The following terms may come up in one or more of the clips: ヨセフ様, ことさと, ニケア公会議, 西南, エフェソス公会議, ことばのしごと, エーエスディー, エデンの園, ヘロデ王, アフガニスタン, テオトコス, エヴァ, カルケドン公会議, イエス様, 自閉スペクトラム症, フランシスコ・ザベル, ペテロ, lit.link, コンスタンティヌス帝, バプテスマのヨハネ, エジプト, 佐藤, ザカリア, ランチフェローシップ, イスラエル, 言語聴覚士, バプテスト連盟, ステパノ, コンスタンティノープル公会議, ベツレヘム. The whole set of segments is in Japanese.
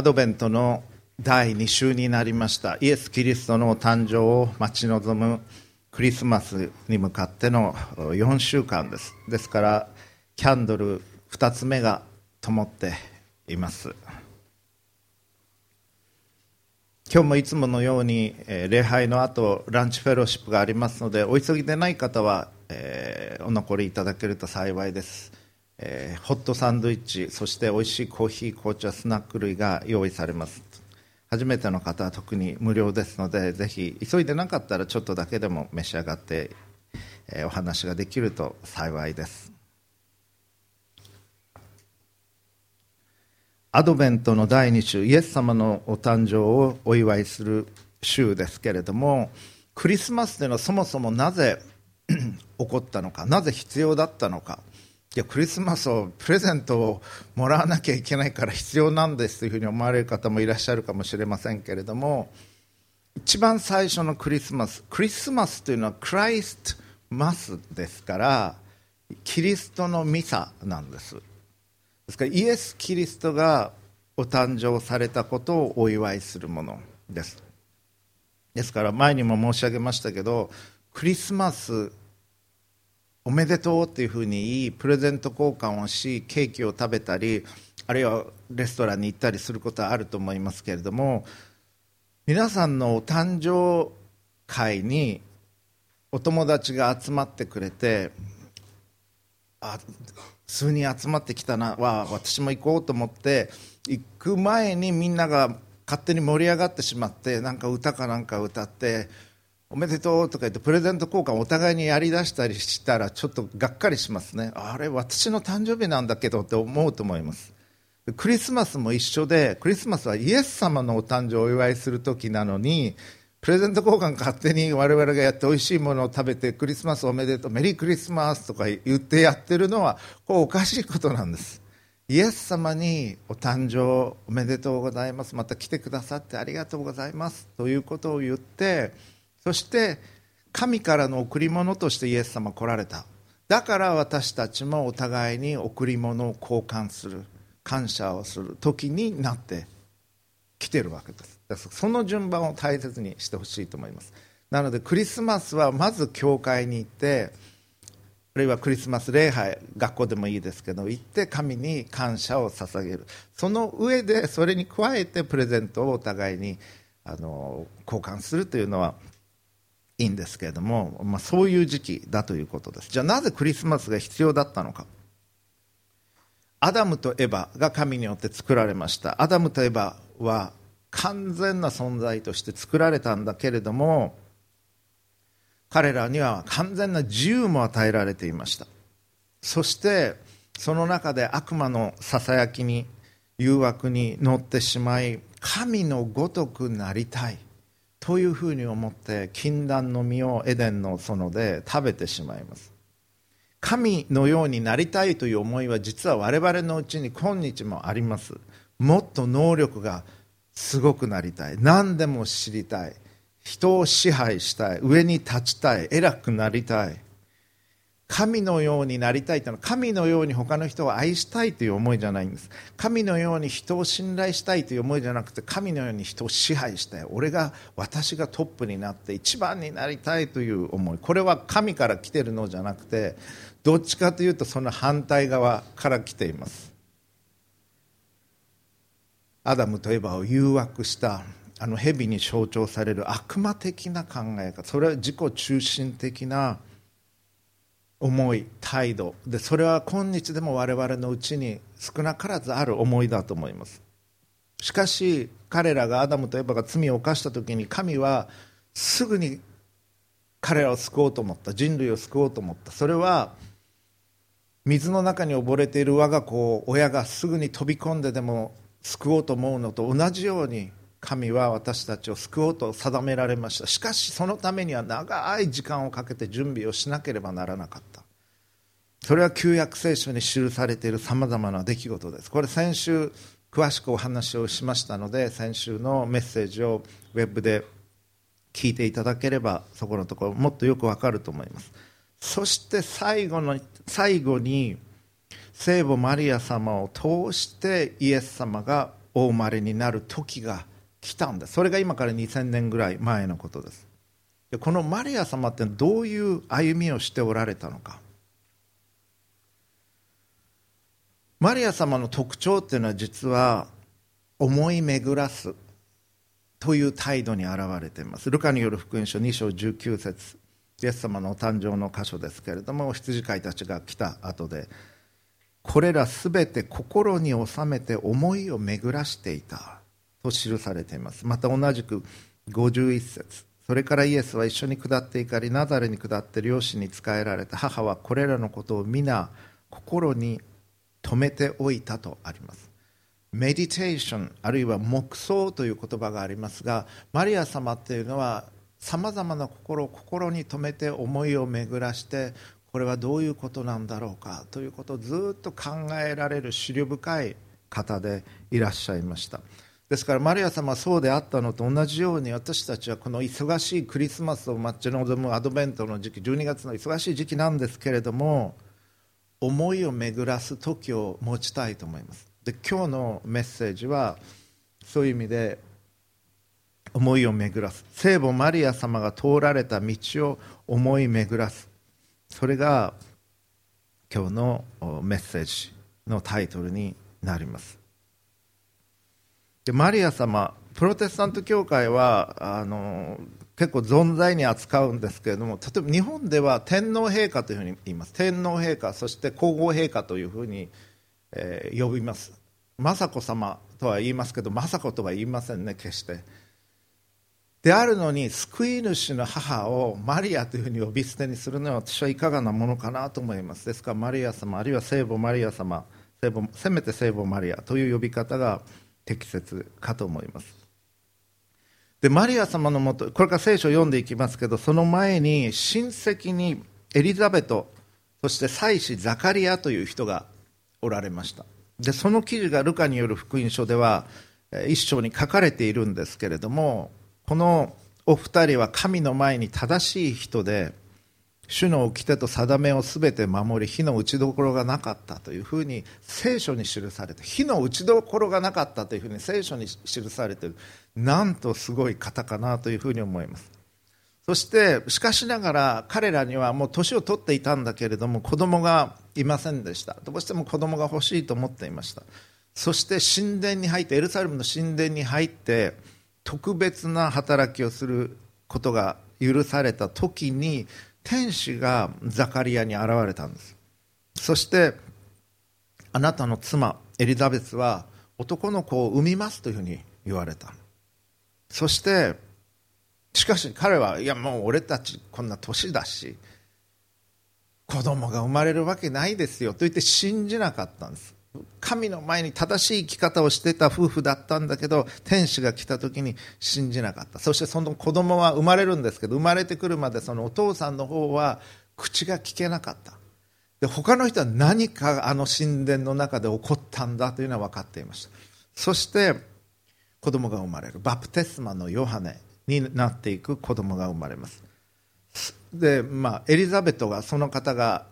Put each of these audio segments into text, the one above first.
アドベントの第2週になりました。イエス・キリストの誕生を待ち望むクリスマスに向かっての4週間です。ですからキャンドル2つ目が灯っています。今日もいつものように礼拝の後ランチフェローシップがありますので、お急ぎでない方はお残りいただけると幸いです。ホットサンドイッチ、そしておいしいコーヒー、紅茶、スナック類が用意されます。初めての方は特に無料ですので、ぜひ急いでなかったらちょっとだけでも召し上がってお話ができると幸いです。アドベントの第2週、イエス様のお誕生をお祝いする週ですけれども、クリスマスというのはそもそもなぜ起こったのか、なぜ必要だったのか。いや、クリスマスをプレゼントをもらわなきゃいけないから必要なんですというふうに思われる方もいらっしゃるかもしれませんけれども、一番最初のクリスマスというのはクライストマスですから、キリストのミサなんです。ですからイエス・キリストがお誕生されたことをお祝いするものです。ですから前にも申し上げましたけど、クリスマスおめでとうっていうふうにいいプレゼント交換をし、ケーキを食べたり、あるいはレストランに行ったりすることはあると思いますけれども、皆さんのお誕生会にお友達が集まってくれて、あ、数人集まってきたな、私も行こうと思って行く前にみんなが勝手に盛り上がってしまって、なんか歌かなんか歌っておめでとうとか言ってプレゼント交換をお互いにやりだしたりしたら、ちょっとがっかりしますね。あれ私の誕生日なんだけどって思うと思います。クリスマスも一緒で、クリスマスはイエス様のお誕生をお祝いする時なのに、プレゼント交換勝手に我々がやって美味しいものを食べて、クリスマスおめでとう、メリークリスマスとか言ってやってるのはこうおかしいことなんです。イエス様にお誕生おめでとうございます、また来てくださってありがとうございますということを言って、そして神からの贈り物としてイエス様来られた。だから私たちもお互いに贈り物を交換する、感謝をする時になってきているわけです。その順番を大切にしてほしいと思います。なのでクリスマスはまず教会に行って、あるいはクリスマス礼拝、学校でもいいですけど行って神に感謝を捧げる。その上でそれに加えてプレゼントをお互いに交換するというのはいいんですけれども、そういう時期だということです。じゃあなぜクリスマスが必要だったのか。アダムとエバが神によって作られました。アダムとエバは完全な存在として作られたんだけれども、彼らには完全な自由も与えられていました。そしてその中で悪魔のささやきに、誘惑に乗ってしまい、神のごとくなりたいというふうに思って禁断の実をエデンの園で食べてしまいます。神のようになりたいという思いは実は我々のうちに今日もあります。もっと能力がすごくなりたい、何でも知りたい、人を支配したい、上に立ちたい、偉くなりたい。神のようになりたいというのは、神のように他の人を愛したいという思いじゃないんです。神のように人を信頼したいという思いじゃなくて、神のように人を支配したい、私がトップになって一番になりたいという思い、これは神から来てるのじゃなくて、どっちかというとその反対側から来ています。アダムとエバを誘惑した蛇に象徴される悪魔的な考え方、それは自己中心的な思い、態度で、それは今日でも我々のうちに少なからずある思いだと思います。しかし彼らが、アダムとエバが罪を犯した時に、神はすぐに彼らを救おうと思った、人類を救おうと思った。それは水の中に溺れている我が子を親がすぐに飛び込んででも救おうと思うのと同じように、神は私たちを救おうと定められました。しかしそのためには長い時間をかけて準備をしなければならなかった。それは旧約聖書に記されているさまざまな出来事です。これ先週詳しくお話をしましたので、先週のメッセージをウェブで聞いていただければ、そこのところもっとよくわかると思います。そして最後に聖母マリア様を通してイエス様がお生まれになる時が来たんだ。それが今から2000年ぐらい前のことです。でこのマリア様ってどういう歩みをしておられたのか。マリア様の特徴っていうのは実は思い巡らすという態度に現れています。ルカによる福音書2章19節、イエス様のお誕生の箇所ですけれども、羊飼いたちが来た後で、これらすべて心に収めて思いを巡らしていたと記されています。また同じく51節、それからイエスは一緒に下って行かれ、ナザレに下って両親に仕えられた。母はこれらのことを皆心に留めておいたとあります。メディテーションあるいは黙想という言葉がありますが、マリア様というのはさまざまな心を心に留めて思いを巡らして、これはどういうことなんだろうかということをずっと考えられる思慮深い方でいらっしゃいました。ですからマリア様はそうであったのと同じように、私たちはこの忙しいクリスマスを待ち望むアドベントの時期、12月の忙しい時期なんですけれども、思いを巡らす時を持ちたいと思います。で今日のメッセージはそういう意味で思いを巡らす、聖母マリア様が通られた道を思い巡らす、それが今日のメッセージのタイトルになります。でマリア様、プロテスタント教会は結構存在に扱うんですけれども、例えば日本では天皇陛下というふうに言います。天皇陛下、そして皇后陛下というふうに呼びます。雅子様とは言いますけど、雅子とは言いませんね、決して。であるのに救い主の母をマリアというふうに呼び捨てにするのは私はいかがなものかなと思います。ですからマリア様あるいは聖母マリア様、せめて聖母マリアという呼び方が適切かと思います。でマリア様のもと、これから聖書を読んでいきますけど、その前に親戚にエリザベト、そして祭司ザカリアという人がおられました。でその記事がルカによる福音書では一章に書かれているんですけれども、このお二人は神の前に正しい人で、主の掟と定めをすべて守り、火の打ちどころがなかったというふうに聖書に記されて、火の打ちどころがなかったというふうに聖書に記されている、なんとすごい方かなというふうに思います。そしてしかしながら彼らにはもう年を取っていたんだけれども、子供がいませんでした。どうしても子供が欲しいと思っていました。そして神殿に入って、エルサレムの神殿に入って特別な働きをすることが許された時に、天使がザカリアに現れたんです。そしてあなたの妻エリザベスは男の子を産みますというふうに言われた。そしてしかし彼は、いやもう俺たちこんな年だし子供が生まれるわけないですよと言って信じなかったんです。神の前に正しい生き方をしてた夫婦だったんだけど、天使が来た時に信じなかった。そしてその子供は生まれるんですけど、生まれてくるまでそのお父さんの方は口が聞けなかった。で他の人は何かあの神殿の中で起こったんだというのは分かっていました。そして子供が生まれる、バプテスマのヨハネになっていく子供が生まれます。で、エリザベトが、その方が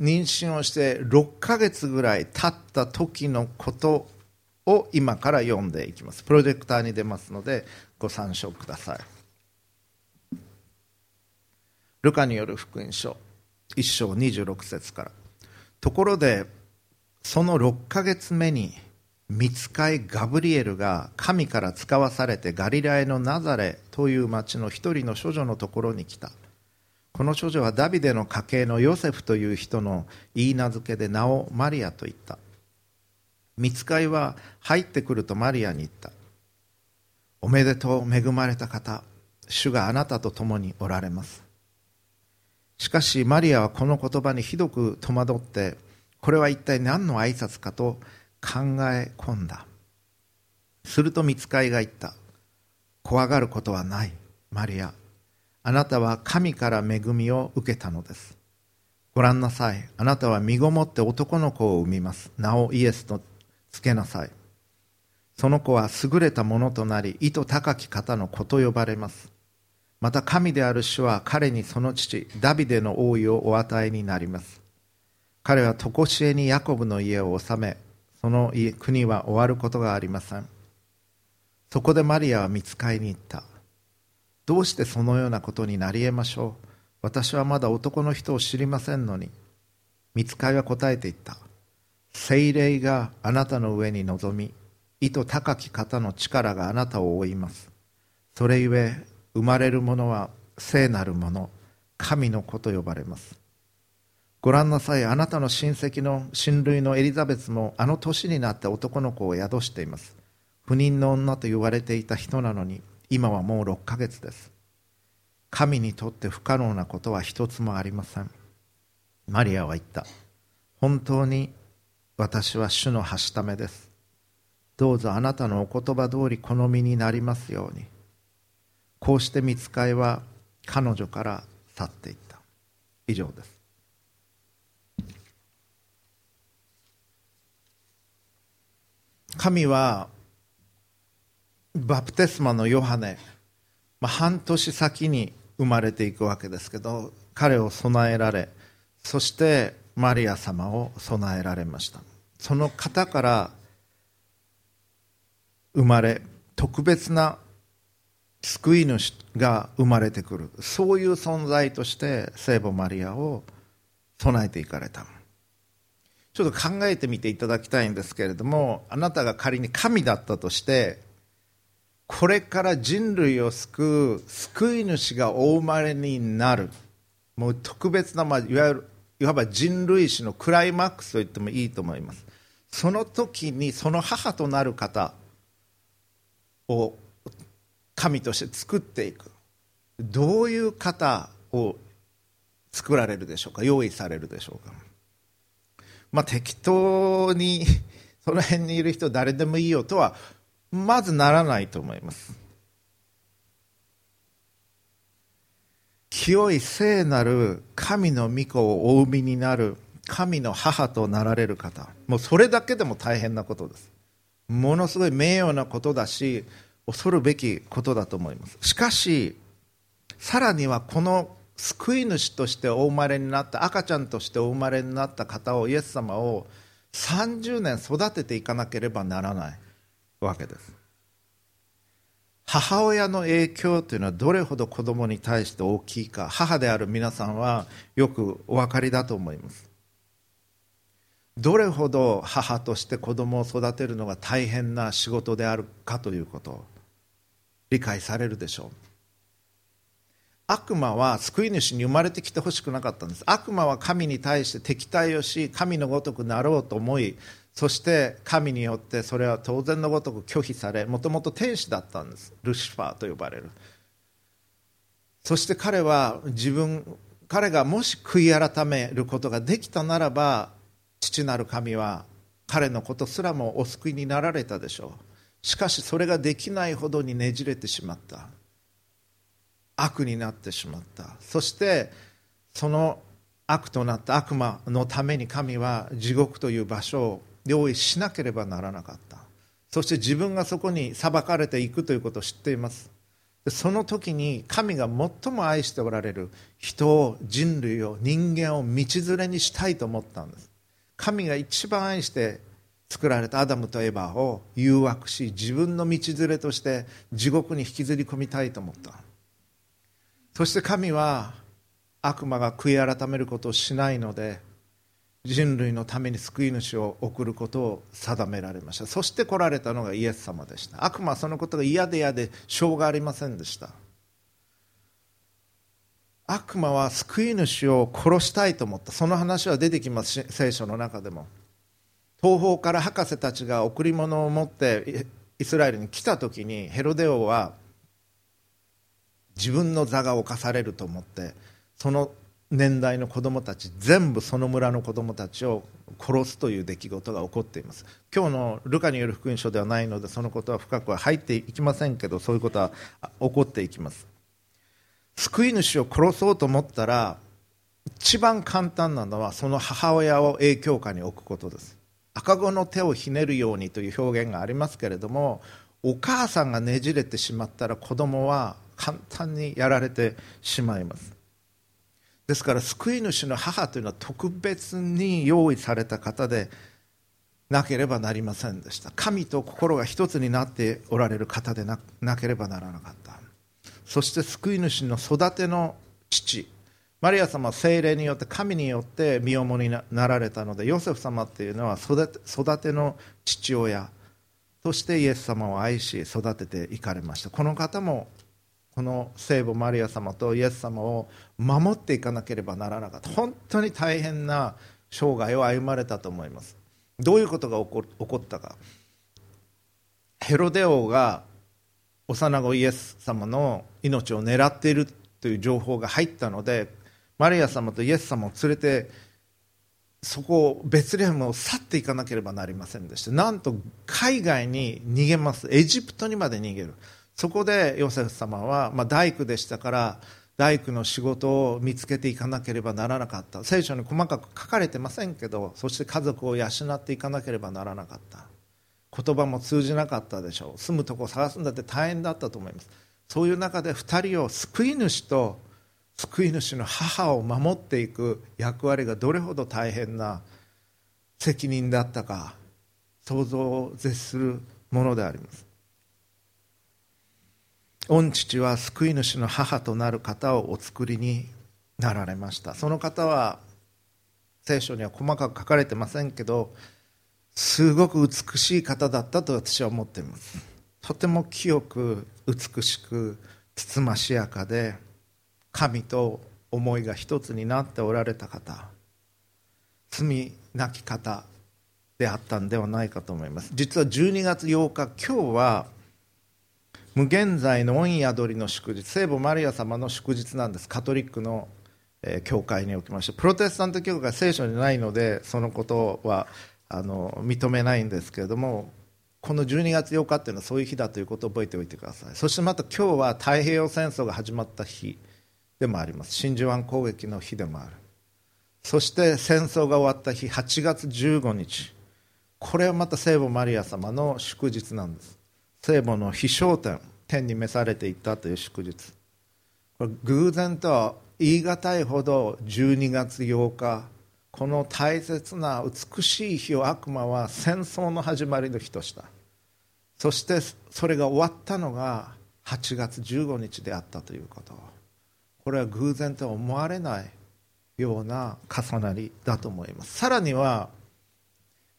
妊娠をして6ヶ月ぐらい経った時のことを今から読んでいきます。プロジェクターに出ますのでご参照ください。ルカによる福音書1章26節から。ところでその6ヶ月目に御使いガブリエルが神から使わされてガリラヤのナザレという町の一人の処女のところに来た。この処女はダビデの家系のヨセフという人の言い名付けで名をマリアと言った。御使いは入ってくるとマリアに言った。おめでとう、恵まれた方、主があなたと共におられます。しかしマリアはこの言葉にひどく戸惑って、これは一体何の挨拶かと考え込んだ。すると御使いが言った。怖がることはない、マリア。あなたは神から恵みを受けたのです。ご覧なさい。あなたは身ごもって男の子を産みます。名をイエスとつけなさい。その子は優れたものとなり、意図高き方の子と呼ばれます。また神である主は彼にその父、ダビデの王位をお与えになります。彼はとこしえにヤコブの家を治め、その国は終わることがありません。そこでマリアは御使いに言った。どうしてそのようなことになり得ましょう。私はまだ男の人を知りませんのに。御使いは答えて言った。聖霊があなたの上に臨み、意図高き方の力があなたを覆います。それゆえ、生まれるものは聖なるもの、神の子と呼ばれます。ご覧なさい、あなたの親戚の親類のエリザベスもあの年になって男の子を宿しています。不妊の女と言われていた人なのに、今はもう6ヶ月です。神にとって不可能なことは一つもありません。マリアは言った。本当に私は主のはしためです。どうぞあなたのお言葉通り好みになりますように。こうして御使いは彼女から去っていった。以上です。神はバプテスマのヨハネ、半年先に生まれていくわけですけど、彼を備えられ、そしてマリア様を備えられました。その方から生まれ、特別な救い主が生まれてくる、そういう存在として聖母マリアを備えていかれた。ちょっと考えてみていただきたいんですけれども、あなたが仮に神だったとして、これから人類を救う救い主がお生まれになる、もう特別な、いわば人類史のクライマックスと言ってもいいと思います。その時にその母となる方を神として作っていく、どういう方を作られるでしょうか、用意されるでしょうか。適当にその辺にいる人誰でもいいよとはまずならないと思います。清い聖なる神の御子をお産みになる、神の母となられる方、もうそれだけでも大変なことです。ものすごい名誉なことだし、恐るべきことだと思います。しかしさらには、この救い主としてお生まれになった、赤ちゃんとしてお生まれになった方を、イエス様を30年育てていかなければならないわけです。母親の影響というのはどれほど子供に対して大きいか、母である皆さんはよくお分かりだと思います。どれほど母として子供を育てるのが大変な仕事であるかということを理解されるでしょう。悪魔は救い主に生まれてきてほしくなかったんです。悪魔は神に対して敵対をし、神のごとくなろうと思い、そして神によってそれは当然のごとく拒否され、もともと天使だったんです。ルシファーと呼ばれる。そして彼は彼がもし悔い改めることができたならば、父なる神は彼のことすらもお救いになられたでしょう。しかしそれができないほどにねじれてしまった、悪になってしまった。そしてその悪となった悪魔のために、神は地獄という場所を用意しなければならなかった。そして自分がそこに裁かれていくということを知っています。その時に神が最も愛しておられる人を、人類を、人間を道連れにしたいと思ったんです。神が一番愛して作られたアダムとエバを誘惑し、自分の道連れとして地獄に引きずり込みたいと思った。そして神は、悪魔が悔い改めることをしないので、人類のために救い主を送ることを定められました。そして来られたのがイエス様でした。悪魔はそのことが嫌で嫌でしょうがありませんでした。悪魔は救い主を殺したいと思った。その話は出てきますし、聖書の中でも東方から博士たちが贈り物を持ってイスラエルに来た時に、ヘロデ王は自分の座が侵されると思って、その年代の子供たち全部、その村の子供たちを殺すという出来事が起こっています。今日のルカによる福音書ではないので、そのことは深くは入っていきませんけど、そういうことは起こっていきます。救い主を殺そうと思ったら、一番簡単なのはその母親を影響下に置くことです。赤子の手をひねるようにという表現がありますけれども、お母さんがねじれてしまったら、子供は簡単にやられてしまいます。ですから救い主の母というのは特別に用意された方で、なければなりませんでした。神と心が一つになっておられる方でなければならなかった。そして救い主の育ての父、マリア様は聖霊によって神によって身重になられたので、ヨセフ様っていうのは育ての父親としてイエス様を愛し育てていかれました。この方もこの聖母マリア様とイエス様を守っていかなければならなかった。本当に大変な生涯を歩まれたと思います。どういうことが起こったか、ヘロデ王が幼子イエス様の命を狙っているという情報が入ったので、マリア様とイエス様を連れてそこをベツレヘムを去っていかなければなりませんでした。なんと海外に逃げます。エジプトにまで逃げる。そこでヨセフ様は、大工でしたから大工の仕事を見つけていかなければならなかった。聖書に細かく書かれてませんけど、そして家族を養っていかなければならなかった。言葉も通じなかったでしょう。住むとこを探すんだって大変だったと思います。そういう中で2人を救い主と救い主の母を守っていく役割がどれほど大変な責任だったか、想像を絶するものであります。御父は救い主の母となる方をお作りになられました。その方は聖書には細かく書かれてませんけど、すごく美しい方だったと私は思っています。とても清く美しくつつましやかで、神と思いが一つになっておられた方、罪なき方であったんではないかと思います。実は12月8日、今日は無限罪の御宿りの祝日、聖母マリア様の祝日なんです。カトリックの教会におきまして、プロテスタント教会は聖書にないのでそのことは認めないんですけれども、この12月8日というのはそういう日だということを覚えておいてください。そしてまた今日は太平洋戦争が始まった日でもあります。真珠湾攻撃の日でもある。そして戦争が終わった日、8月15日、これはまた聖母マリア様の祝日なんです。聖母の飛翔天、天に召されていったという祝日、これ偶然とは言い難いほど12月8日、この大切な美しい日を悪魔は戦争の始まりの日とした。そしてそれが終わったのが8月15日であったということ、これは偶然とは思われないような重なりだと思います。さらには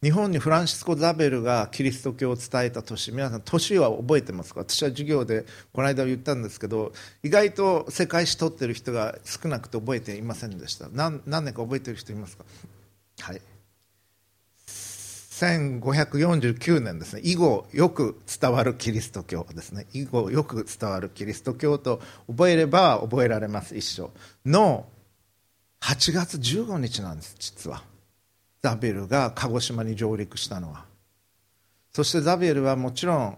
日本にフランシスコ・ザベルがキリスト教を伝えた年、皆さん年は覚えてますか？私は授業でこの間言ったんですけど、意外と世界史取ってる人が少なくて覚えていませんでした。何年か覚えてる人いますか？はい、1549年ですね。以後よく伝わるキリスト教ですね。以後よく伝わるキリスト教と覚えれば覚えられます。一生の8月15日なんです。実はザビエルが鹿児島に上陸したのは。そしてザビエルはもちろん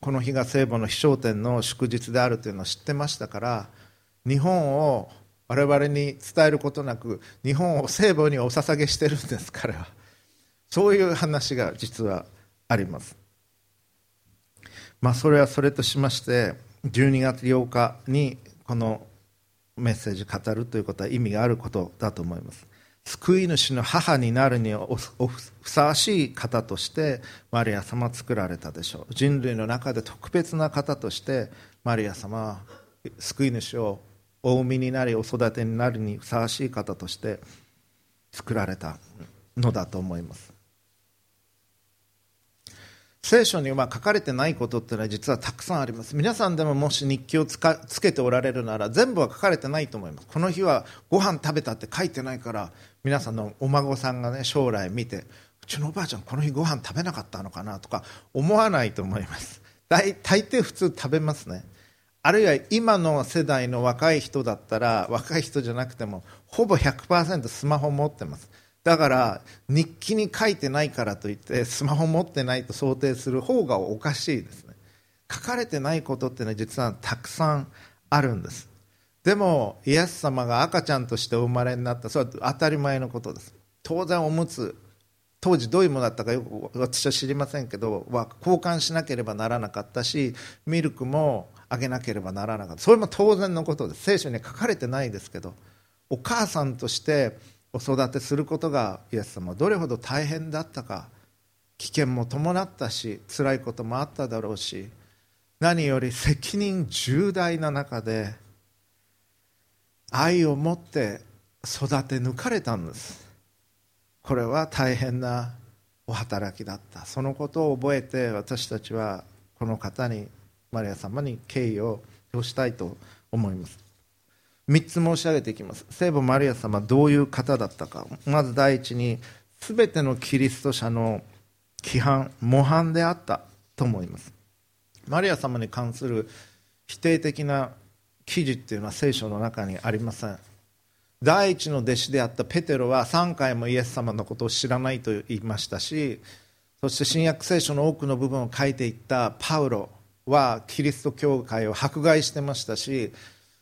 この日が聖母の飛翔天の祝日であるというのを知ってましたから、日本を我々に伝えることなく日本を聖母にお捧げしてるんですから、そういう話が実はあります。それはそれとしまして、12月8日にこのメッセージ語るということは意味があることだと思います。救い主の母になるにふさわしい方としてマリア様は作られたでしょう。人類の中で特別な方としてマリア様は救い主をお産みになりお育てになるにふさわしい方として作られたのだと思います。聖書には書かれてないことってのは実はたくさんあります。皆さんでももし日記をつけておられるなら全部は書かれてないと思います。この日はご飯食べたって書いてないから、皆さんのお孫さんがね、将来見てうちのおばあちゃんこの日ご飯食べなかったのかなとか思わないと思います。大抵普通食べますね。あるいは今の世代の若い人だったら、若い人じゃなくてもほぼ 100% スマホ持ってます。だから日記に書いてないからといってスマホ持ってないと想定する方がおかしいですね。書かれてないことってのは実はたくさんあるんです。でもイエス様が赤ちゃんとしてお生まれになった、それは当たり前のことです。当然おむつ、当時どういうものだったかよく私は知りませんけどは交換しなければならなかったし、ミルクもあげなければならなかった。それも当然のことです。聖書には書かれてないですけど、お母さんとしてお育てすることがイエス様はどれほど大変だったか、危険も伴ったし、辛いこともあっただろうし、何より責任重大な中で愛を持って育て抜かれたんです。これは大変なお働きだった。そのことを覚えて、私たちはこの方に、マリア様に敬意を表したいと思います。3つ申し上げていきます。聖母マリア様、どういう方だったか。まず第一に、全てのキリスト者の規範、模範であったと思います。マリア様に関する否定的な記事っていうのは聖書の中にありません。第一の弟子であったペテロは3回もイエス様のことを知らないと言いましたし、そして新約聖書の多くの部分を書いていったパウロはキリスト教会を迫害してましたし、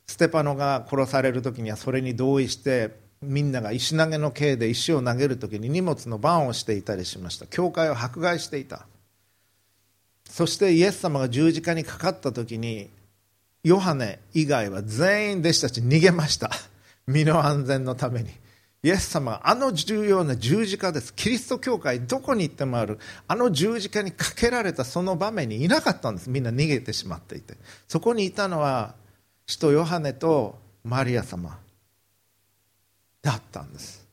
ステパノが殺される時にはそれに同意して、みんなが石投げの刑で石を投げる時に荷物の番をしていたりしました。教会を迫害していた。そしてイエス様が十字架にかかった時に、ヨハネ以外は全員弟子たち逃げました。身の安全のために。イエス様はあの重要な十字架です。キリスト教会どこに行ってもある、あの十字架にかけられたその場面にいなかったんです。みんな逃げてしまっていて、そこにいたのは使徒ヨハネとマリア様だったんです。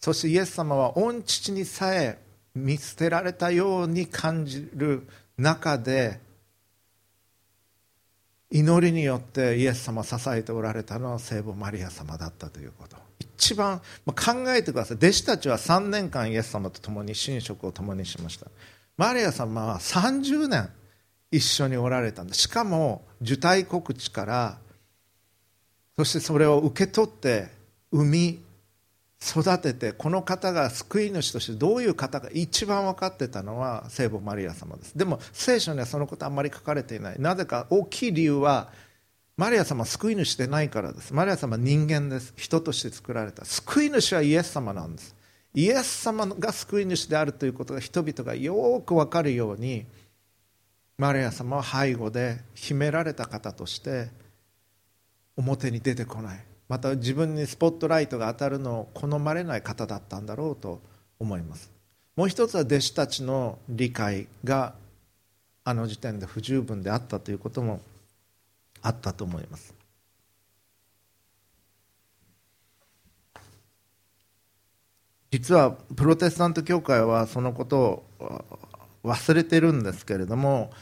そしてイエス様は御父にさえ見捨てられたように感じる中で、祈りによってイエス様を支えておられたのは聖母マリア様だったということ。一番考えてください。弟子たちは3年間イエス様と共に寝食を共にしました。マリア様は30年一緒におられたんです。しかも受胎告知から、そしてそれを受け取って産み育てて、この方が救い主としてどういう方が一番分かってたのは聖母マリア様です。でも聖書にはそのことあんまり書かれていない。なぜか大きい理由は、マリア様は救い主でないからです。マリア様は人間です。人として作られた。救い主はイエス様なんです。イエス様が救い主であるということが人々がよく分かるように、マリア様は背後で秘められた方として表に出てこない、また自分にスポットライトが当たるのを好まれない方だったんだろうと思います。もう一つは、弟子たちの理解があの時点で不十分であったということもあったと思います。実はプロテスタント教会はそのことを忘れてるんですけれども、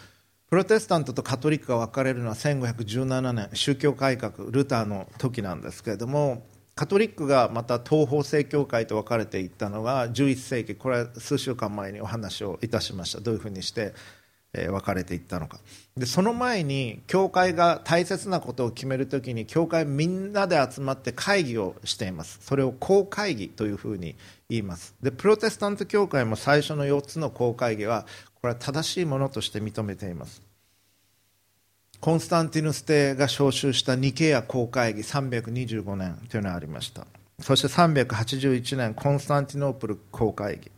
プロテスタントとカトリックが分かれるのは1517年宗教改革ルターの時なんですけれども、カトリックがまた東方正教会と分かれていったのが11世紀、これは数週間前にお話をいたしました。どういうふうにして分かれていったのか。で、その前に教会が大切なことを決めるときに、教会みんなで集まって会議をしています。それを公会議というふうに言います。で、プロテスタント教会も最初の4つの公会議はこれは正しいものとして認めています。コンスタンティヌス帝が召集したニケア公会議325年というのがありました。そして381年コンスタンティノープル公会議、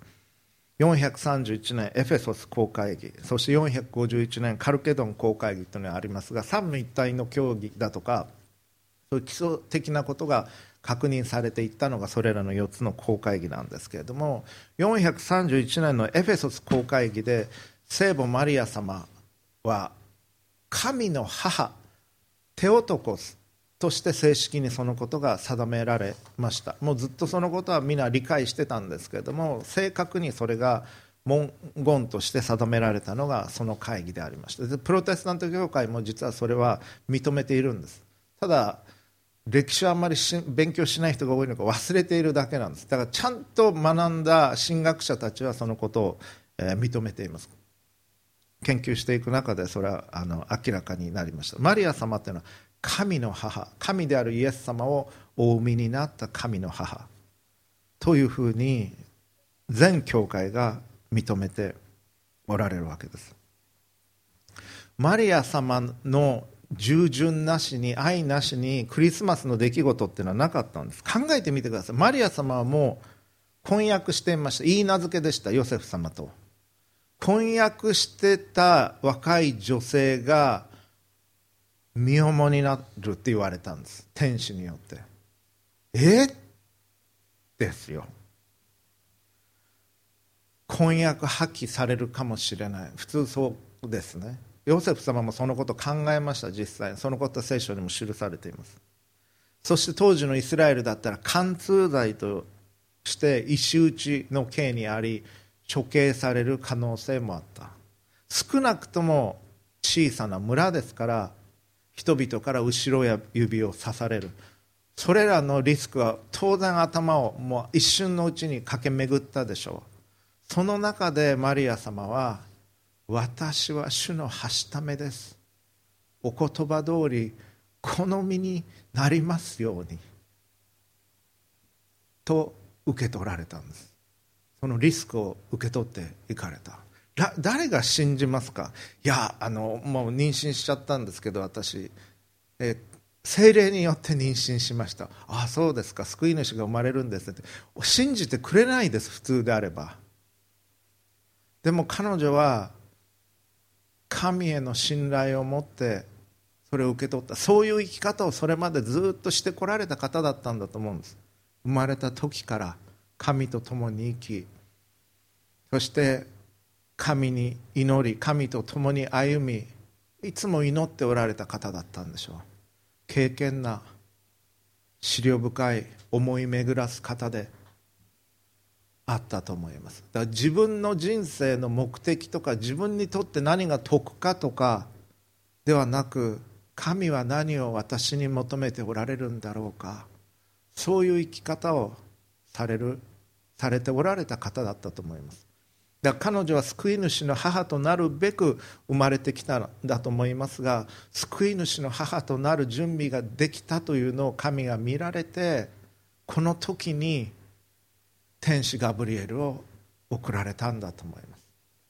431年エフェソス公会議、そして451年カルケドン公会議というのがありますが、三位一体の教義だとかそういう基礎的なことが確認されていったのがそれらの4つの公会議なんですけれども、431年のエフェソス公会議で聖母マリア様は神の母テオトコスとして正式にそのことが定められました。もうずっとそのことはみんな理解してたんですけれども、正確にそれが文言として定められたのがその会議でありました。で、プロテスタント教会も実はそれは認めているんです。ただ歴史はあんまり勉強しない人が多いのか忘れているだけなんです。だからちゃんと学んだ神学者たちはそのことを認めています。研究していく中でそれは明らかになりました。マリア様というのは神の母、神であるイエス様をお産みになった神の母というふうに全教会が認めておられるわけです。マリア様の従順なしに、愛なしにクリスマスの出来事っていうのはなかったんです。考えてみてください。マリア様はもう婚約していました。いい名付けでした。ヨセフ様と婚約してた若い女性が身重になるって言われたんです。天使によって。ですよ。婚約破棄されるかもしれない。普通そうですね。ヨセフ様もそのことを考えました。実際そのことは聖書にも記されています。そして当時のイスラエルだったら貫通罪として石打ちの刑にあり処刑される可能性もあった。少なくとも小さな村ですから人々から後ろや指を刺される、それらのリスクは当然頭をもう一瞬のうちに駆け巡ったでしょう。その中でマリア様は、私は主のはしためです、お言葉通り好みになりますようにと受け取られたんです。そのリスクを受け取っていかれた。誰が信じますか。いやもう妊娠しちゃったんですけど、私聖霊によって妊娠しました。ああそうですか、救い主が生まれるんですって。信じてくれないです、普通であれば。でも彼女は神への信頼を持ってそれを受け取った。そういう生き方をそれまでずっとしてこられた方だったんだと思うんです。生まれた時から神と共に生き、そして神に祈り、神と共に歩み、いつも祈っておられた方だったんでしょう。敬虔な思慮深い思い巡らす方であったと思います。だから自分の人生の目的とか自分にとって何が得かとかではなく、神は何を私に求めておられるんだろうか、そういう生き方をされておられた方だったと思います。だから彼女は救い主の母となるべく生まれてきたんだと思いますが、救い主の母となる準備ができたというのを神が見られて、この時に天使ガブリエルを送られたんだと思います。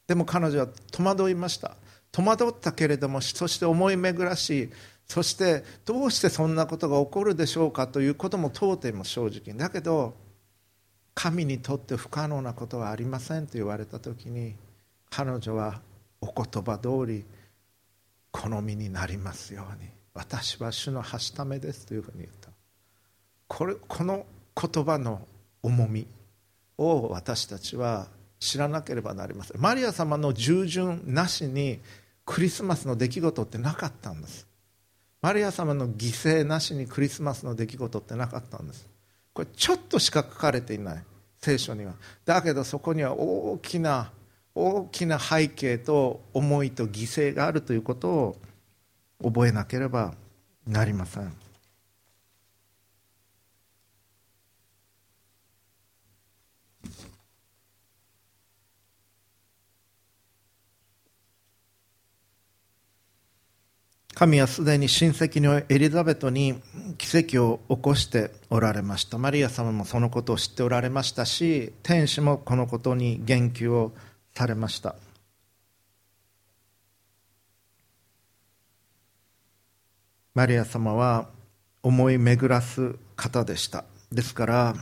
でも彼女は戸惑いました。戸惑ったけれども、そして思い巡らし、そしてどうしてそんなことが起こるでしょうかということも問うています、正直。だけど神にとって不可能なことはありませんと言われた時に、彼女はお言葉通り好みになりますように、私は主のはしためですというふうに言った。この言葉の重みを私たちは知らなければなりません。マリア様の従順なしにクリスマスの出来事ってなかったんです。マリア様の犠牲なしにクリスマスの出来事ってなかったんです。これちょっとしか書かれていない聖書には。だけどそこには大きな背景と思いと犠牲があるということを覚えなければなりません。神はすでに親戚のエリザベトに奇跡を起こしておられました。マリア様もそのことを知っておられましたし、天使もこのことに言及をされました。マリア様は思い巡らす方でした。ですから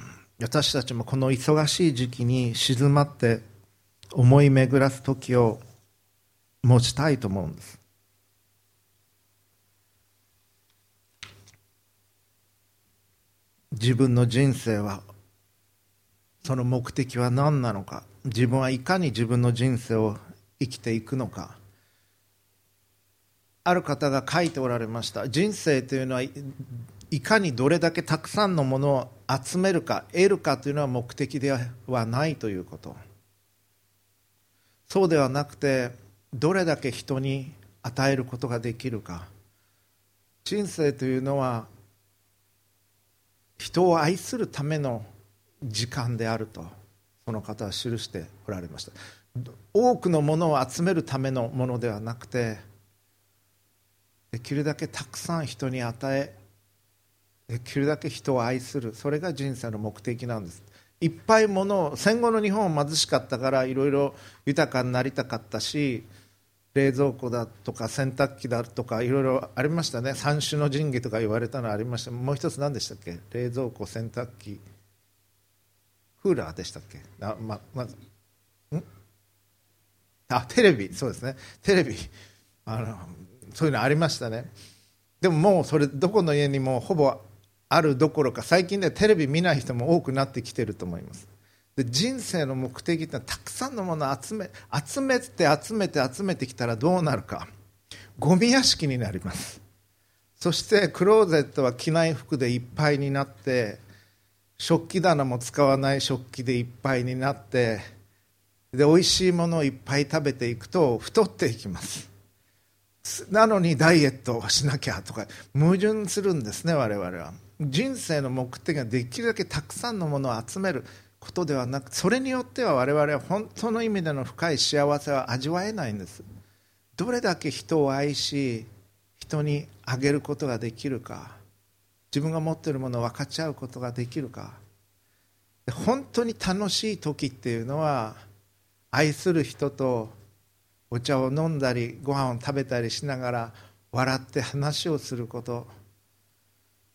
私たちもこの忙しい時期に静まって思い巡らす時を持ちたいと思うんです。自分の人生は、その目的は何なのか、自分はいかに自分の人生を生きていくのか。ある方が書いておられました。人生というのはいかにどれだけたくさんのものを集めるか得るかというのは目的ではないということ。そうではなくて、どれだけ人に与えることができるか。人生というのは人を愛するための時間であるとその方は記しておられました。多くのものを集めるためのものではなくて、できるだけたくさん人に与え、できるだけ人を愛する、それが人生の目的なんです。いっぱいものを、戦後の日本は貧しかったからいろいろ豊かになりたかったし、冷蔵庫だとか洗濯機だとかいろいろありましたね。三種の神器とか言われたのありました。もう一つ何でしたっけ。冷蔵庫、洗濯機、クーラーでしたっけ。テレビ。そうですね、テレビ。そういうのありましたね。でももうそれどこの家にもほぼあるどころか、最近ではテレビ見ない人も多くなってきてると思います。で人生の目的ってのはたくさんのものを集めてきたらどうなるか、ゴミ屋敷になります。そしてクローゼットは着ない服でいっぱいになって、食器棚も使わない食器でいっぱいになって、で美味しいものをいっぱい食べていくと太っていきます。なのにダイエットをしなきゃとか矛盾するんですね。我々は人生の目的ができるだけたくさんのものを集めることではなく、それによっては我々は本当の意味での深い幸せは味わえないんです。どれだけ人を愛し人にあげることができるか、自分が持っているものを分かち合うことができるか、本当に楽しい時っていうのは愛する人とお茶を飲んだりご飯を食べたりしながら笑って話をすること、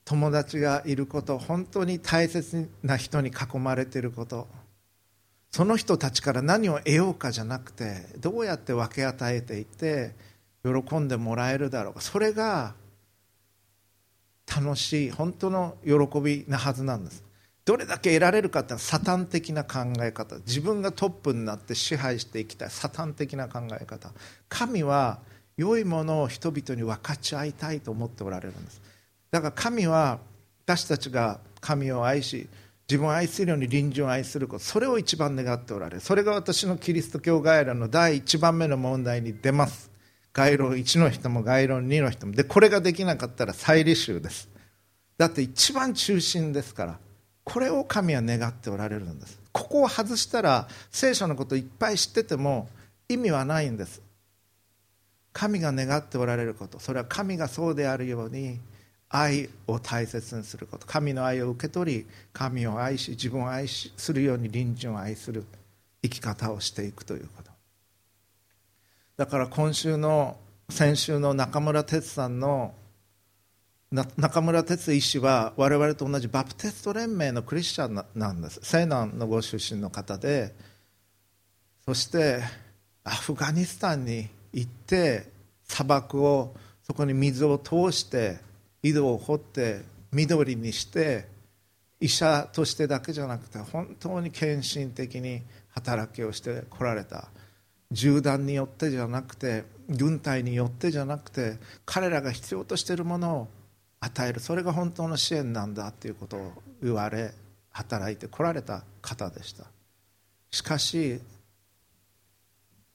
友達がいること、本当に大切な人に囲まれていること、その人たちから何を得ようかじゃなくて、どうやって分け与えていって喜んでもらえるだろうか、それが楽しい本当の喜びなはずなんです。どれだけ得られるかってのはサタン的な考え方、自分がトップになって支配していきたいサタン的な考え方。神は良いものを人々に分かち合いたいと思っておられるんです。だから神は私たちが神を愛し、自分を愛するように隣人を愛すること、それを一番願っておられる。それが私のキリスト教概論の第一番目の問題に出ます。概論1の人も概論2の人もで、これができなかったら再履修です。だって一番中心ですから、これを神は願っておられるんです。ここを外したら聖書のこといっぱい知ってても意味はないんです。神が願っておられること、それは神がそうであるように愛を大切にすること、神の愛を受け取り神を愛し自分を愛するように隣人を愛する生き方をしていくということ。だから先週の中村哲医師は我々と同じバプテスト連盟のクリスチャンなんです。西南のご出身の方で、そしてアフガニスタンに行って砂漠をそこに水を通して井戸を掘って緑にして、医者としてだけじゃなくて本当に献身的に働きをしてこられた。銃弾によってじゃなくて、軍隊によってじゃなくて、彼らが必要としているものを与える、それが本当の支援なんだということを言われ働いてこられた方でした。しかし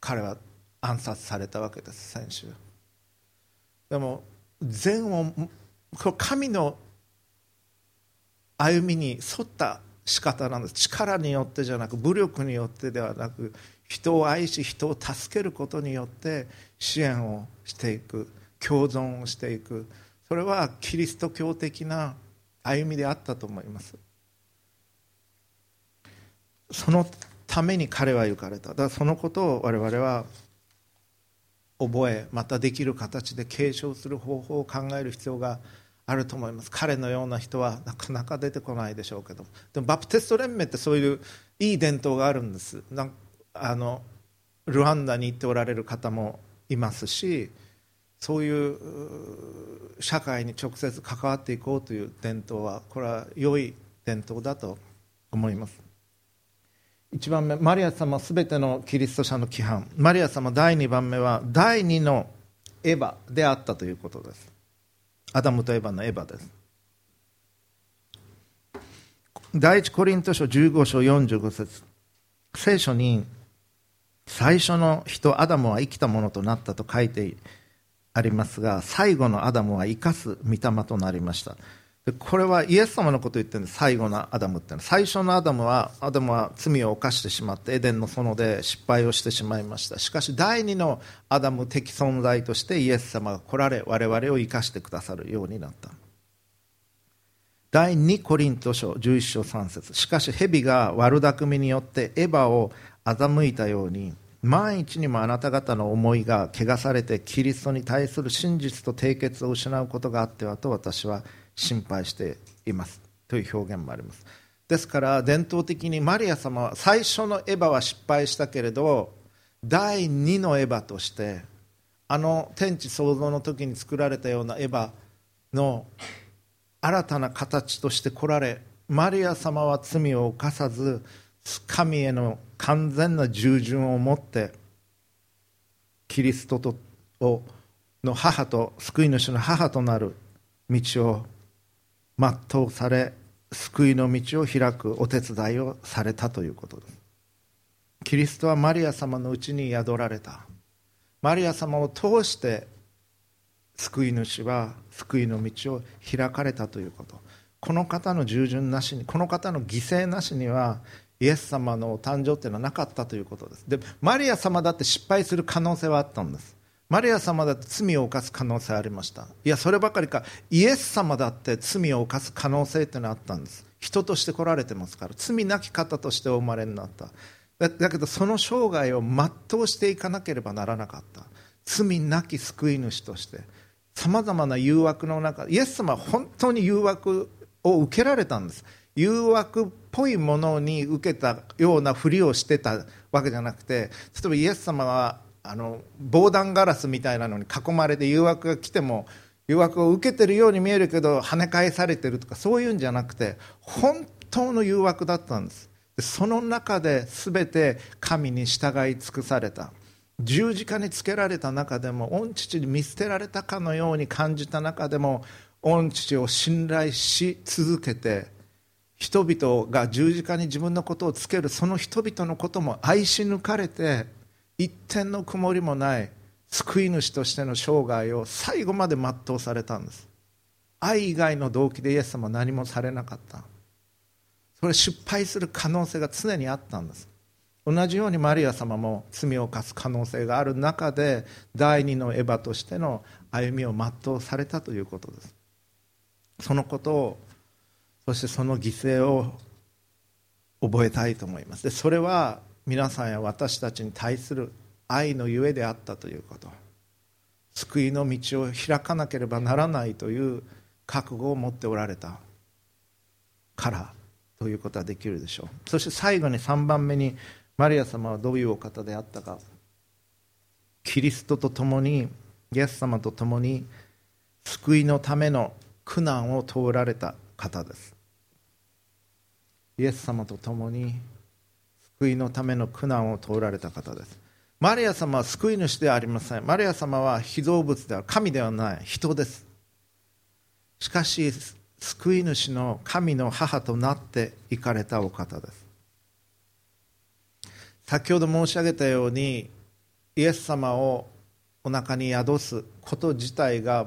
彼は暗殺されたわけです、先週。でも神の歩みに沿った仕方なんです。力によってじゃなく、武力によってではなく、人を愛し人を助けることによって支援をしていく、共存をしていく、それはキリスト教的な歩みであったと思います。そのために彼は行かれた。だからそのことを我々は覚え、またできる形で継承する方法を考える必要があると思います。彼のような人はなかなか出てこないでしょうけども、でもバプテスト連盟ってそういういい伝統があるんです。ルワンダに行っておられる方もいますし、そういう社会に直接関わっていこうという伝統は、これは良い伝統だと思います。1番目、マリア様すべてのキリスト者の規範。マリア様第2番目は第2のエヴァであったということです。アダムとエヴァのエヴァです。第1コリント書15章45節、聖書に最初の人アダムは生きたものとなったと書いてありますが、最後のアダムは生かす御霊となりました。でこれはイエス様のことを言ってるんです。最後のアダムってのは、最初のアダムは罪を犯してしまってエデンの園で失敗をしてしまいました。しかし第二のアダム的存在としてイエス様が来られ、我々を生かしてくださるようになった。第2コリント書11章3節、しかし蛇が悪巧みによってエヴァを欺いたように、万一にもあなた方の思いが汚されてキリストに対する真実と締結を失うことがあってはと私は心配していますという表現もあります。ですから伝統的にマリア様は最初のエヴァは失敗したけれど、第2のエヴァとして、天地創造の時に作られたようなエヴァの新たな形として来られ、マリア様は罪を犯さず神への完全な従順を持ってキリストの母と救い主の母となる道を全うされ、救いの道を開くお手伝いをされたということです。キリストはマリア様のうちに宿られた。マリア様を通して救い主は救いの道を開かれたということ。この方の従順なしに、この方の犠牲なしにはイエス様のお誕生というのはなかったということです。で、マリア様だって失敗する可能性はあったんです。マリア様だって罪を犯す可能性ありました。いや、そればかりか、イエス様だって罪を犯す可能性というのはあったんです。人として来られてますから、罪なき方としてお生まれになった。だけどその生涯を全うしていかなければならなかった。罪なき救い主としてさまざまな誘惑の中、イエス様は本当に誘惑を受けられたんです。誘惑っぽいものに受けたようなふりをしてたわけじゃなくて、例えばイエス様は防弾ガラスみたいなのに囲まれて、誘惑が来ても誘惑を受けてるように見えるけど跳ね返されてるとか、そういうんじゃなくて本当の誘惑だったんです。その中で全て神に従い尽くされた。十字架につけられた中でも、御父に見捨てられたかのように感じた中でも、御父を信頼し続けて、人々が十字架に自分のことをつける、その人々のことも愛し抜かれて、一点の曇りもない救い主としての生涯を最後まで全うされたんです。愛以外の動機でイエス様は何もされなかった。それ、失敗する可能性が常にあったんです。同じようにマリア様も罪を犯す可能性がある中で、第二のエヴァとしての歩みを全うされたということです。そのことを、そしてその犠牲を覚えたいと思います。で、それは皆さんや私たちに対する愛のゆえであったということ。救いの道を開かなければならないという覚悟を持っておられたからということはできるでしょう。そして最後に3番目に、マリア様はどういうお方であったか。キリストと共に、イエス様と共に救いのための苦難を通られた方です。イエス様と共に救いのための苦難を通られた方です。マリア様は救い主ではありません。マリア様は被造物では、神ではない、人です。しかし救い主の神の母となっていかれたお方です。先ほど申し上げたように、イエス様をお腹に宿すこと自体が、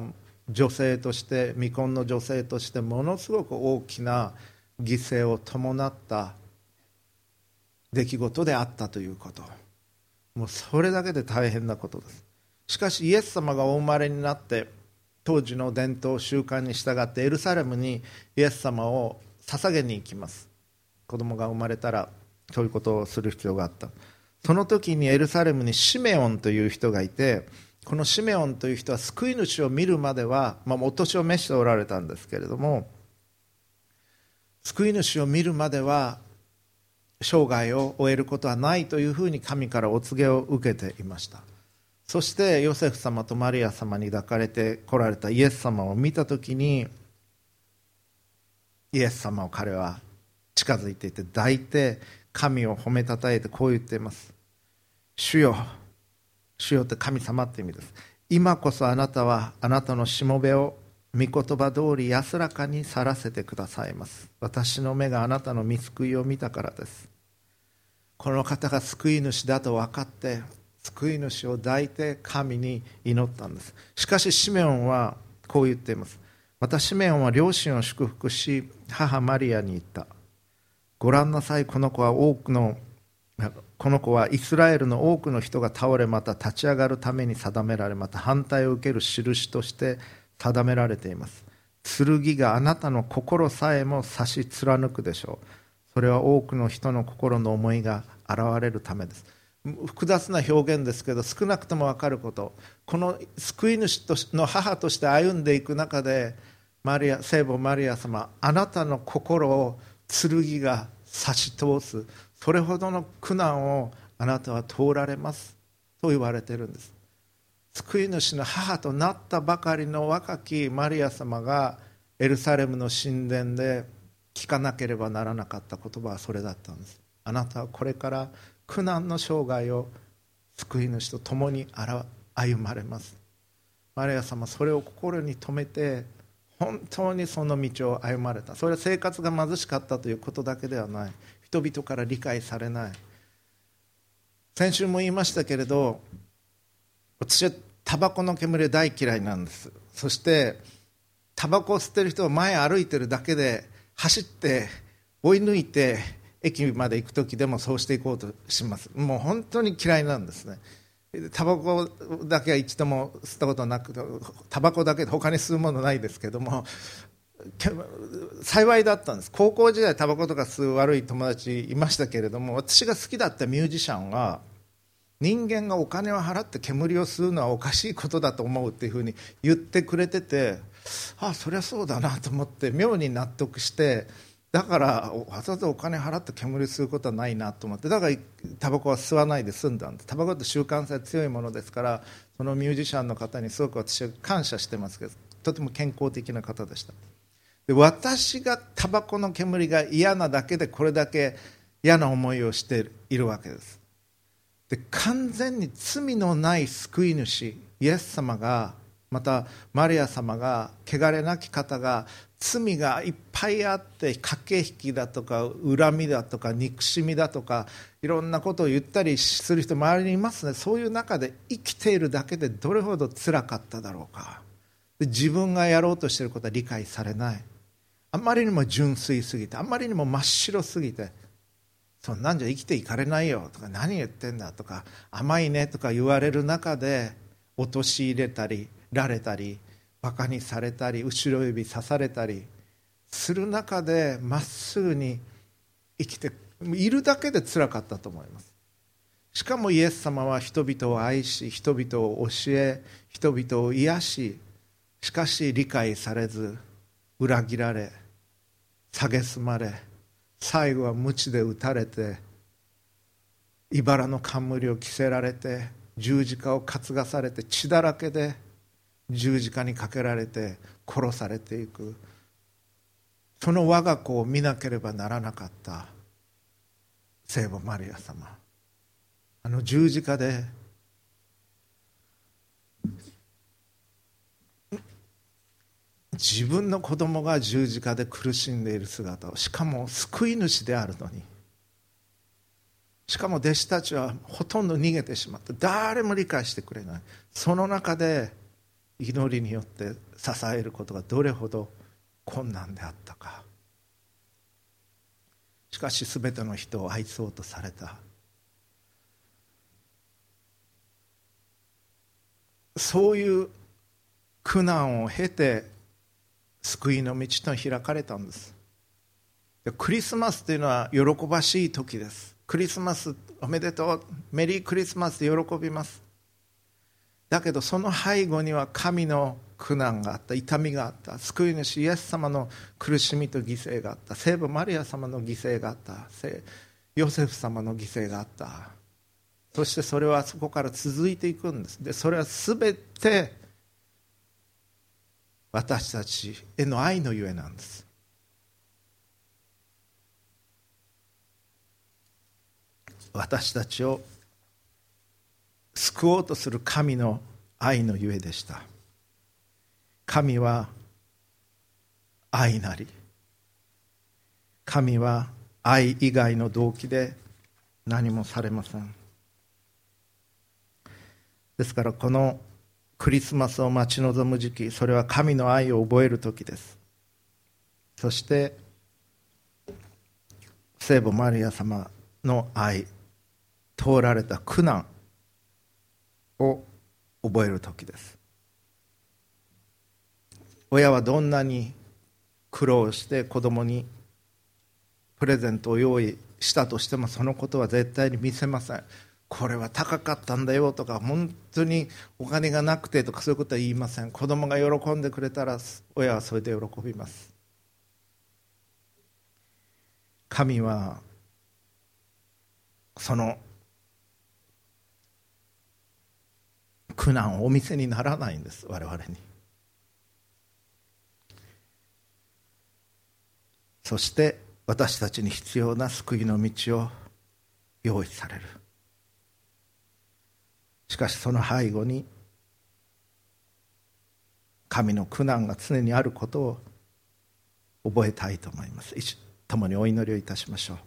女性として、未婚の女性としてものすごく大きな犠牲を伴った出来事であったということ。もうそれだけで大変なことです。しかしイエス様がお生まれになって、当時の伝統習慣に従ってエルサレムにイエス様を捧げに行きます。子供が生まれたらそういうことをする必要があった。その時にエルサレムにシメオンという人がいて、このシメオンという人は救い主を見るまでは、お年を召しておられたんですけれども、救い主を見るまでは生涯を終えることはないというふうに神からお告げを受けていました。そしてヨセフ様とマリア様に抱かれて来られたイエス様を見たときに、イエス様を彼は近づいていて抱いて、神を褒めたたえてこう言っています。主よ、主よって神様って意味です。今こそあなたはあなたのしもべを御言葉通り安らかに去らせてくださいます。私の目があなたの御救いを見たからです。この方が救い主だと分かって救い主を抱いて神に祈ったんです。しかしシメオンはこう言っています。またシメオンは両親を祝福し、母マリアに言った。ご覧なさい、この子はイスラエルの多くの人が倒れ、また立ち上がるために定められ、また反対を受ける印として定められています。剣があなたの心さえも差し貫くでしょう。それは多くの人の心の思いが現れるためです。複雑な表現ですけど、少なくとも分かること、この救い主の母として歩んでいく中で、聖母マリア様、あなたの心を剣が差し通す、それほどの苦難をあなたは通られますと言われているんです。救い主の母となったばかりの若きマリア様がエルサレムの神殿で聞かなければならなかった言葉はそれだったんです。あなたはこれから苦難の生涯を救い主と共に歩まれます。マリア様、それを心に留めて本当にその道を歩まれた。それは生活が貧しかったということだけではない。人々から理解されない。先週も言いましたけれど、私はタバコの煙大嫌いなんです。そしてタバコを吸ってる人は前歩いてるだけで走って追い抜いて駅まで行く時でもそうしていこうとします。もう本当に嫌いなんですね。タバコだけは一度も吸ったことなく、タバコだけで他に吸うものないですけども、幸いだったんです。高校時代タバコとか吸う悪い友達いましたけれども、私が好きだったミュージシャンが、人間がお金を払って煙を吸うのはおかしいことだと思うっていうふうに言ってくれてて、あ、そりゃそうだなと思って妙に納得して、だからわざわざお金払って煙吸うことはないなと思って、だからタバコは吸わないで済んだんです。タバコって習慣性強いものですから、そのミュージシャンの方にすごく私は感謝してますけど、とても健康的な方でした。で、私がタバコの煙が嫌なだけでこれだけ嫌な思いをしているわけです。で、完全に罪のない救い主イエス様が、またマリア様が、汚れなき方が、罪がいっぱいあって、駆け引きだとか恨みだとか憎しみだとかいろんなことを言ったりする人周りにいますね。そういう中で生きているだけでどれほど辛かっただろうか。で、自分がやろうとしていることは理解されない。あまりにも純粋すぎて、あまりにも真っ白すぎて、そんなんじゃ生きていかれないよとか、何言ってんだとか、甘いねとか言われる中で陥れたりられたり、バカにされたり、後ろ指刺されたりする中で、まっすぐに生きているだけで辛かったと思います。しかもイエス様は人々を愛し、人々を教え、人々を癒し、しかし理解されず、裏切られ、蔑まれ、最後は鞭で打たれて、茨の冠を着せられて、十字架を担がされて、血だらけで十字架にかけられて殺されていく、その我が子を見なければならなかった聖母マリア様、あの十字架で自分の子供が十字架で苦しんでいる姿を、しかも救い主であるのに、しかも弟子たちはほとんど逃げてしまった。誰も理解してくれない。その中で祈りによって支えることがどれほど困難であったか。しかし全ての人を愛そうとされた。そういう苦難を経て救いの道と開かれたんです。クリスマスというのは喜ばしい時です。クリスマスおめでとう、メリークリスマス、喜びます。だけどその背後には神の苦難があった、痛みがあった、救い主イエス様の苦しみと犠牲があった、聖母マリア様の犠牲があった、ヨセフ様の犠牲があった。そしてそれはそこから続いていくんです。で、それは全て私たちへの愛のゆえなんです。私たちを救おうとする神の愛のゆえでした。神は愛なり、神は愛以外の動機で何もされません。ですからこのクリスマスを待ち望む時期、それは神の愛を覚える時です。そして聖母マリア様の愛、通られた苦難を覚える時です。親はどんなに苦労して子供にプレゼントを用意したとしても、そのことは絶対に見せません。これは高かったんだよとか、本当にお金がなくてとか、そういうことは言いません。子供が喜んでくれたら親はそれで喜びます。神はその苦難をお見せにならないんです、我々に。そして私たちに必要な救いの道を用意される。しかしその背後に神の苦難が常にあることを覚えたいと思います。共にお祈りをいたしましょう。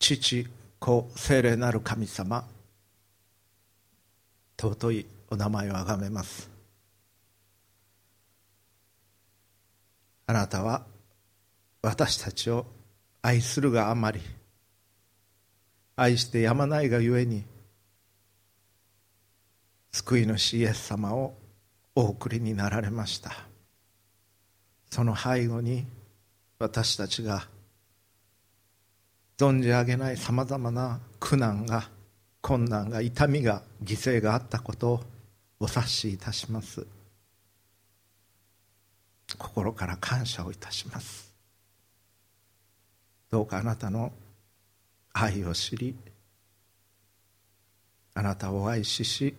父、子、聖霊なる神様、尊いお名前をあがめます。あなたは私たちを愛するがあまり、愛してやまないがゆえに、救い主イエス様をお送りになられました。その背後に私たちが存じ上げないさまざまな苦難が、困難が、痛みが、犠牲があったことをお察しいたします。心から感謝をいたします。どうかあなたの愛を知り、あなたを愛しし、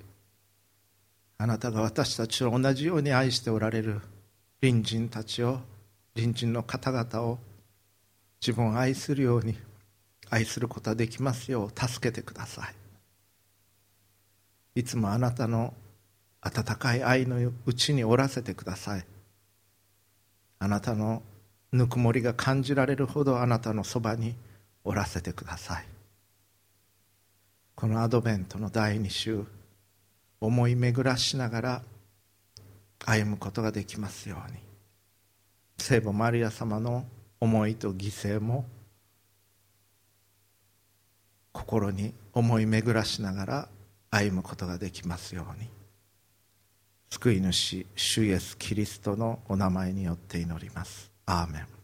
あなたが私たちを同じように愛しておられる隣人の方々を自分を愛するように、愛することができますよう助けてください。いつもあなたの温かい愛のうちにおらせてください。あなたのぬくもりが感じられるほどあなたのそばにおらせてください。このアドベントの第2週、思い巡らしながら歩むことができますように。聖母マリア様の思いと犠牲も心に思い巡らしながら歩むことができますように。救い主、主イエスキリストのお名前によって祈ります。アーメン。